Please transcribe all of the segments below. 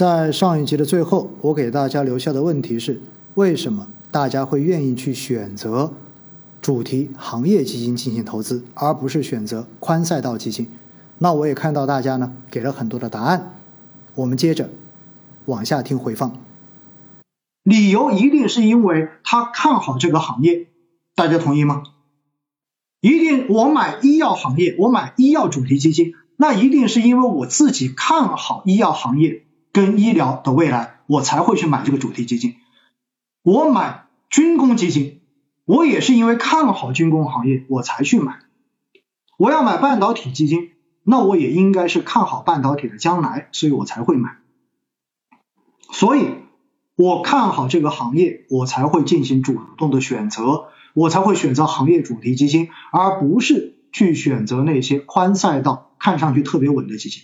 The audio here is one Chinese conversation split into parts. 在上一集的最后，我给大家留下的问题是：为什么大家会愿意去选择主题行业基金进行投资，而不是选择宽赛道基金？那我也看到大家呢给了很多的答案，我们接着往下听回放。理由一定是因为他看好这个行业，大家同意吗？一定，我买医药行业，我买医药主题基金，那一定是因为我自己看好医药行业跟医疗的未来，我才会去买这个主题基金。我买军工基金，我也是因为看好军工行业我才去买。我要买半导体基金，那我也应该是看好半导体的将来，所以我才会买。所以我看好这个行业，我才会进行主动的选择，我才会选择行业主题基金，而不是去选择那些宽赛道看上去特别稳的基金。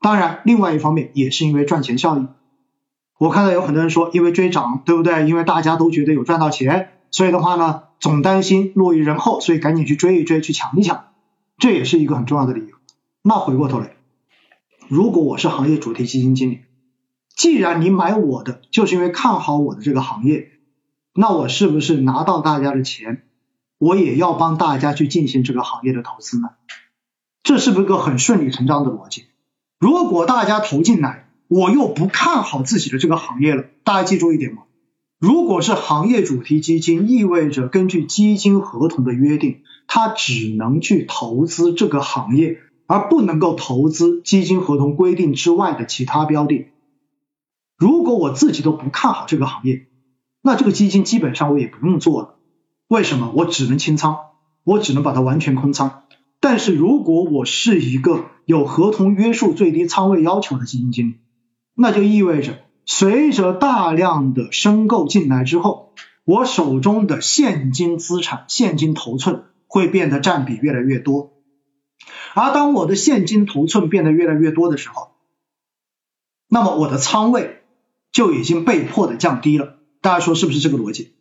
当然另外一方面也是因为赚钱效应，我看到有很多人说因为追涨，对不对？因为大家都觉得有赚到钱，所以的话呢总担心落于人后，所以赶紧去追一追，去抢一抢，这也是一个很重要的理由。那回过头来，如果我是行业主题基金经理，既然你买我的就是因为看好我的这个行业，那我是不是拿到大家的钱，我也要帮大家去进行这个行业的投资呢？这是不是一个很顺理成章的逻辑？如果大家投进来，我又不看好自己的这个行业了，大家记住一点嘛，如果是行业主题基金，意味着根据基金合同的约定，它只能去投资这个行业，而不能够投资基金合同规定之外的其他标的。如果我自己都不看好这个行业，那这个基金基本上我也不用做了。为什么？我只能清仓，我只能把它完全空仓。但是如果我是一个有合同约束最低仓位要求的基金经理，那就意味着随着大量的申购进来之后，我手中的现金资产、现金头寸会变得占比越来越多。而当我的现金头寸变得越来越多的时候，那么我的仓位就已经被迫的降低了。大家说是不是这个逻辑？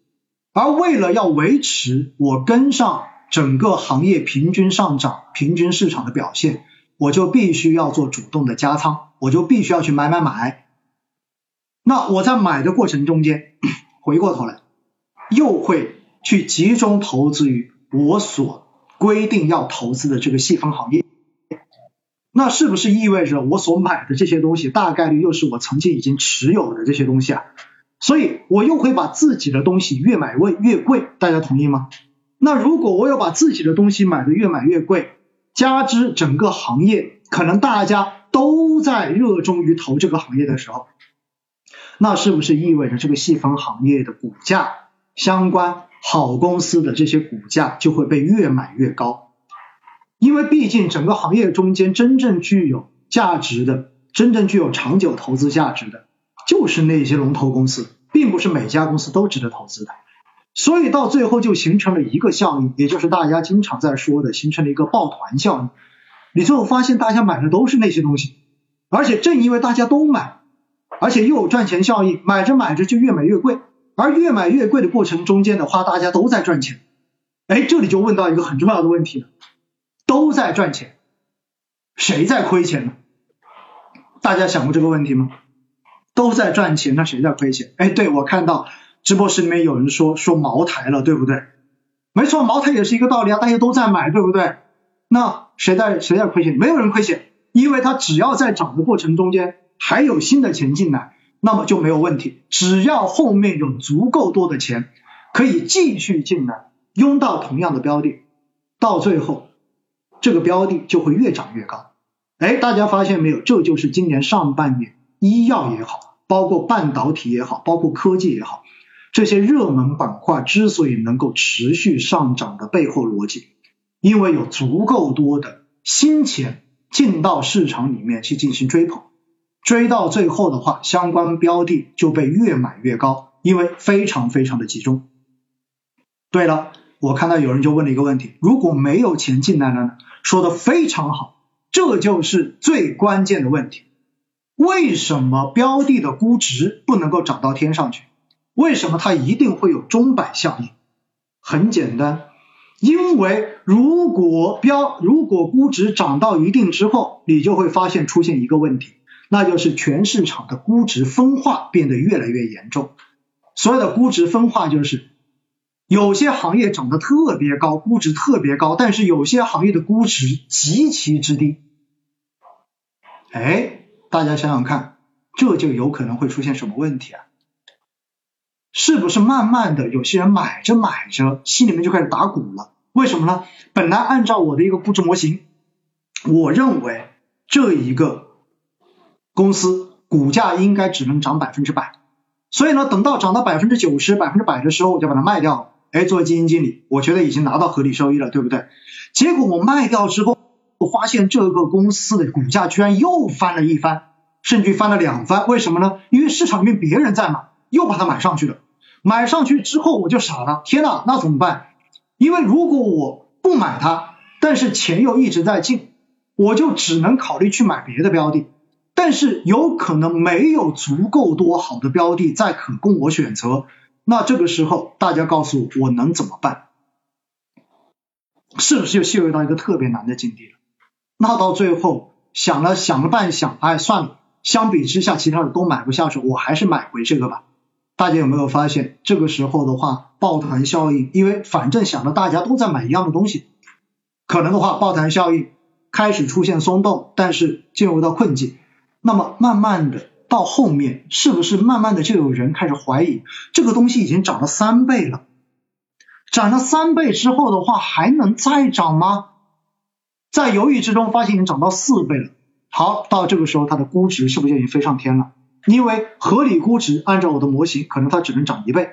而为了要维持我跟上整个行业平均上涨、平均市场的表现，我就必须要做主动的加仓，我就必须要去买。那我在买的过程中间，回过头来又会去集中投资于我所规定要投资的这个细分行业，那是不是意味着我所买的这些东西大概率又是我曾经已经持有的这些东西啊？所以我又会把自己的东西越买越贵，大家同意吗？那如果我又把自己的东西买的越买越贵，加之整个行业可能大家都在热衷于投这个行业的时候，那是不是意味着这个细分行业的股价，相关好公司的这些股价就会被越买越高？因为毕竟整个行业中间真正具有价值的，真正具有长久投资价值的就是那些龙头公司，并不是每家公司都值得投资的。所以到最后就形成了一个效应，也就是大家经常在说的形成了一个抱团效应。你最后发现大家买的都是那些东西，而且正因为大家都买，而且又有赚钱效应，买着就越买越贵，而越买越贵的过程中间的话，大家都在赚钱。这里就问到一个很重要的问题了，都在赚钱，谁在亏钱呢？大家想过这个问题吗？都在赚钱，那谁在亏钱？对，我看到直播室里面有人说茅台了，对不对？没错，茅台也是一个道理啊，大家都在买，对不对？那谁在亏钱？没有人亏钱，因为它只要在涨的过程中间还有新的钱进来，那么就没有问题。只要后面有足够多的钱可以继续进来，拥到同样的标的，到最后这个标的就会越涨越高。大家发现没有？这就是今年上半年医药也好，包括半导体也好，包括科技也好，这些热门板块之所以能够持续上涨的背后逻辑，因为有足够多的新钱进到市场里面去进行追捧，追到最后的话，相关标的就被越买越高，因为非常非常的集中。对了，我看到有人就问了一个问题，如果没有钱进来了呢？说的非常好，这就是最关键的问题。为什么标的的估值不能够涨到天上去？为什么它一定会有钟摆效应？很简单，因为如果估值涨到一定之后，你就会发现出现一个问题，那就是全市场的估值分化变得越来越严重。所有的估值分化就是有些行业涨得特别高，估值特别高，但是有些行业的估值极其之低。哎，大家想想看，这就有可能会出现什么问题啊？是不是慢慢的有些人买着买着心里面就开始打鼓了？为什么呢？本来按照我的一个估值模型，我认为这一个公司股价应该只能涨 100%， 所以呢等到涨到 90%、100% 的时候，我就把它卖掉了。哎，作为基金经理，我觉得已经拿到合理收益了，对不对？结果我卖掉之后，我发现这个公司的股价居然又翻了一番，甚至翻了两番。为什么呢？因为市场里面别人在买，又把它买上去了。买上去之后我就傻了，天哪，那怎么办？因为如果我不买它，但是钱又一直在进，我就只能考虑去买别的标的，但是有可能没有足够多好的标的再可供我选择。那这个时候大家告诉我，我能怎么办？是不是就陷入到一个特别难的境地了？那到最后想了半，哎，算了，相比之下其他的都买不下手，我还是买回这个吧。大家有没有发现这个时候的话抱团效应？因为反正想着大家都在买一样的东西，可能的话抱团效应开始出现松动，但是进入到困境。那么慢慢的到后面，是不是慢慢的就有人开始怀疑这个东西已经涨了3倍了，涨了3倍之后的话还能再涨吗？在犹豫之中发现已经涨到4倍了。好，到这个时候它的估值是不是就已经飞上天了？因为合理估值按照我的模型可能它只能涨1倍，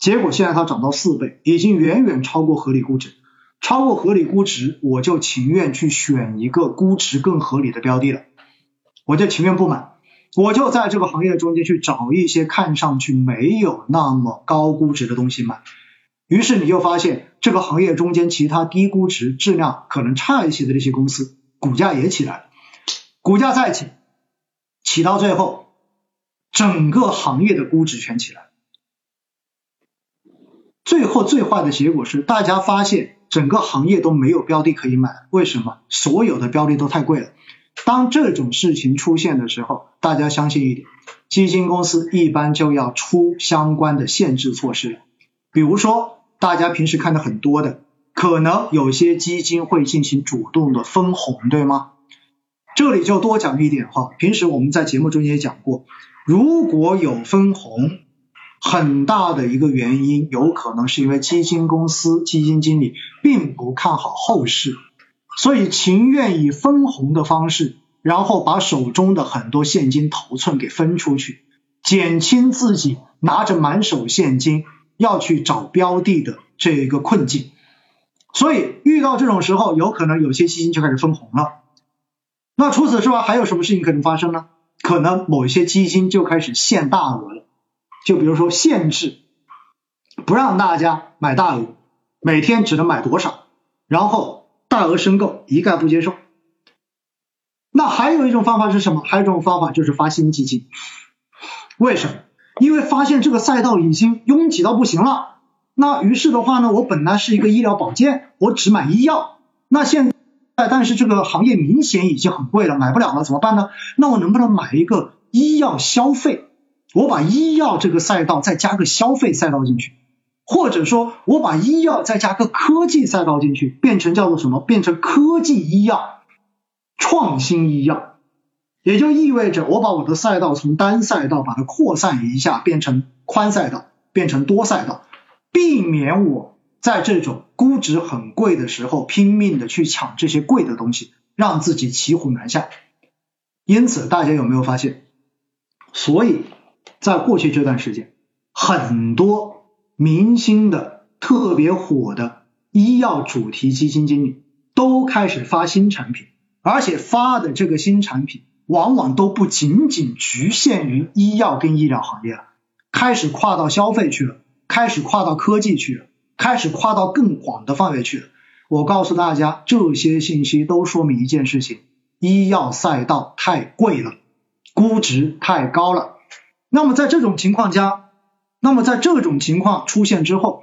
结果现在它涨到4倍，已经远远超过合理估值。超过合理估值，我就情愿去选一个估值更合理的标的了，我就情愿不买，我就在这个行业中间去找一些看上去没有那么高估值的东西买。于是你就发现这个行业中间其他低估值质量可能差一些的这些公司股价也起来了，股价再起到最后整个行业的估值全起来。最后最坏的结果是大家发现整个行业都没有标的可以买，为什么？所有的标的都太贵了。当这种事情出现的时候，大家相信一点，基金公司一般就要出相关的限制措施。比如说大家平时看的很多的，可能有些基金会进行主动的分红，对吗？这里就多讲一点哈，平时我们在节目中也讲过，如果有分红，很大的一个原因有可能是因为基金公司基金经理并不看好后市，所以情愿以分红的方式，然后把手中的很多现金头寸给分出去，减轻自己拿着满手现金要去找标的的这一个困境。所以遇到这种时候，有可能有些基金就开始分红了。那除此之外还有什么事情可能发生呢？可能某些基金就开始限大额了，就比如说限制不让大家买大额，每天只能买多少，然后大额申购一概不接受。那还有一种方法是什么？还有一种方法就是发新基金。为什么？因为发现这个赛道已经拥挤到不行了，那于是的话呢，我本来是一个医疗保健，我只买医药，那现在但是这个行业明显已经很贵了，买不了了，怎么办呢？那我能不能买一个医药消费？我把医药这个赛道再加个消费赛道进去，或者说我把医药再加个科技赛道进去，变成叫做什么？变成科技医药、创新医药。也就意味着我把我的赛道从单赛道把它扩散一下，变成宽赛道，变成多赛道，避免我在这种估值很贵的时候拼命的去抢这些贵的东西，让自己骑虎难下。因此大家有没有发现，所以在过去这段时间，很多明星的特别火的医药主题基金经理都开始发新产品，而且发的这个新产品往往都不仅仅局限于医药跟医疗行业了，开始跨到消费去了，开始跨到科技去了，开始跨到更广的范围去了。我告诉大家，这些信息都说明一件事情，医药赛道太贵了，估值太高了。那么在这种情况出现之后，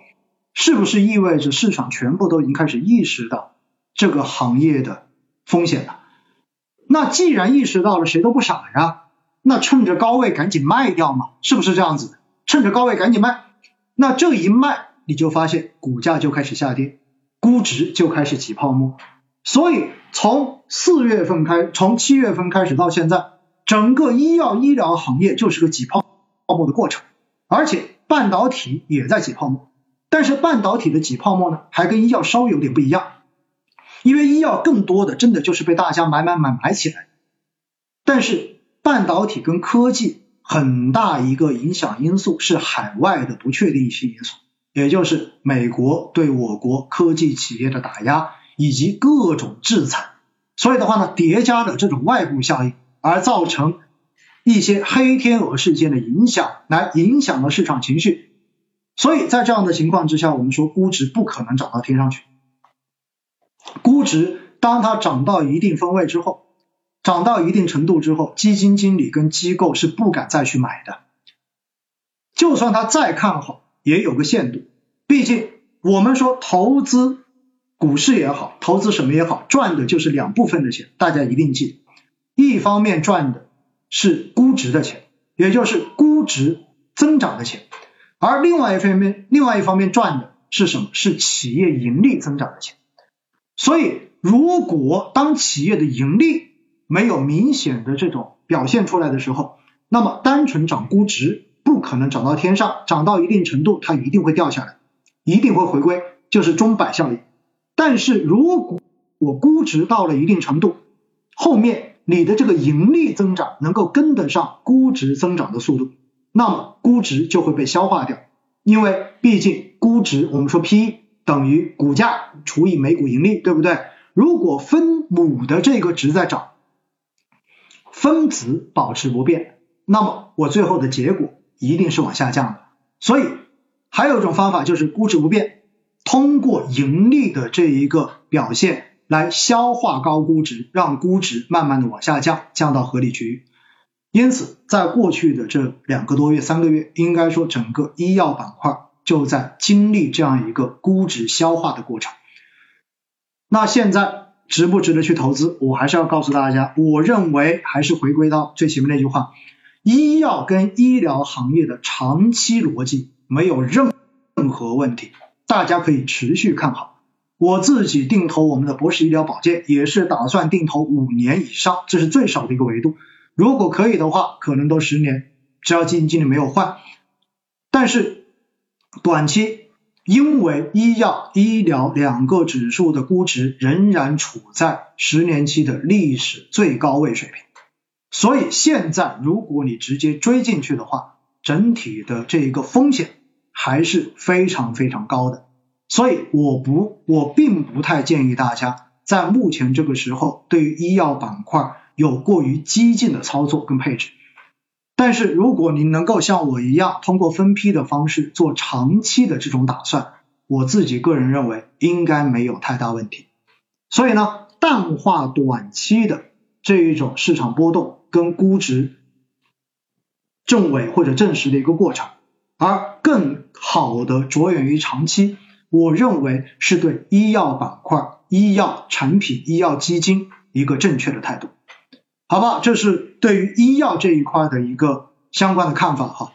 是不是意味着市场全部都已经开始意识到这个行业的风险了？那既然意识到了，谁都不傻呀，那趁着高位赶紧卖掉嘛，是不是这样子？趁着高位赶紧卖，那这一卖你就发现股价就开始下跌，估值就开始起泡沫。所以从7月份开始到现在，整个医疗行业就是个挤泡沫的过程，而且半导体也在挤泡沫。但是半导体的挤泡沫呢，还跟医药稍微有点不一样，因为医药更多的真的就是被大家买起来，但是半导体跟科技很大一个影响因素是海外的不确定性因素，也就是美国对我国科技企业的打压以及各种制裁，所以的话呢，叠加的这种外部效应而造成一些黑天鹅事件的影响，来影响了市场情绪。所以在这样的情况之下，我们说估值不可能涨到天上去，估值当它涨到一定分位之后，涨到一定程度之后，基金经理跟机构是不敢再去买的，就算他再看好也有个限度。毕竟我们说投资股市也好，投资什么也好，赚的就是两部分的钱，大家一定记得，一方面赚的是估值的钱，也就是估值增长的钱，而另外一方面赚的是什么？是企业盈利增长的钱。所以如果当企业的盈利没有明显的这种表现出来的时候，那么单纯涨估值不可能涨到天上，涨到一定程度它一定会掉下来，一定会回归，就是钟摆效应。但是如果我估值到了一定程度，后面你的这个盈利增长能够跟得上估值增长的速度，那么估值就会被消化掉。因为毕竟估值，我们说 PE 等于股价除以每股盈利，对不对？如果分母的这个值在涨，分子保持不变，那么我最后的结果一定是往下降的。所以还有一种方法，就是估值不变，通过盈利的这一个表现来消化高估值，让估值慢慢的往下降，降到合理区域。因此在过去的这2个多月3个月，应该说整个医药板块就在经历这样一个估值消化的过程。那现在值不值得去投资，我还是要告诉大家，我认为还是回归到最前面那句话，医药跟医疗行业的长期逻辑没有任何问题，大家可以持续看好。我自己定投我们的博士医疗保健，也是打算定投5年以上，这是最少的一个维度，如果可以的话可能都10年，只要基金经理没有换。但是短期因为医药医疗两个指数的估值仍然处在10年期的历史最高位水平，所以现在如果你直接追进去的话，整体的这一个风险还是非常非常高的。所以我并不太建议大家在目前这个时候对于医药板块有过于激进的操作跟配置。但是如果您能够像我一样通过分批的方式做长期的这种打算，我自己个人认为应该没有太大问题。所以呢，淡化短期的这一种市场波动跟估值证伪或者证实的一个过程，而更好的着眼于长期，我认为是对医药板块、医药产品、医药基金一个正确的态度，好不好？这是对于医药这一块的一个相关的看法哈。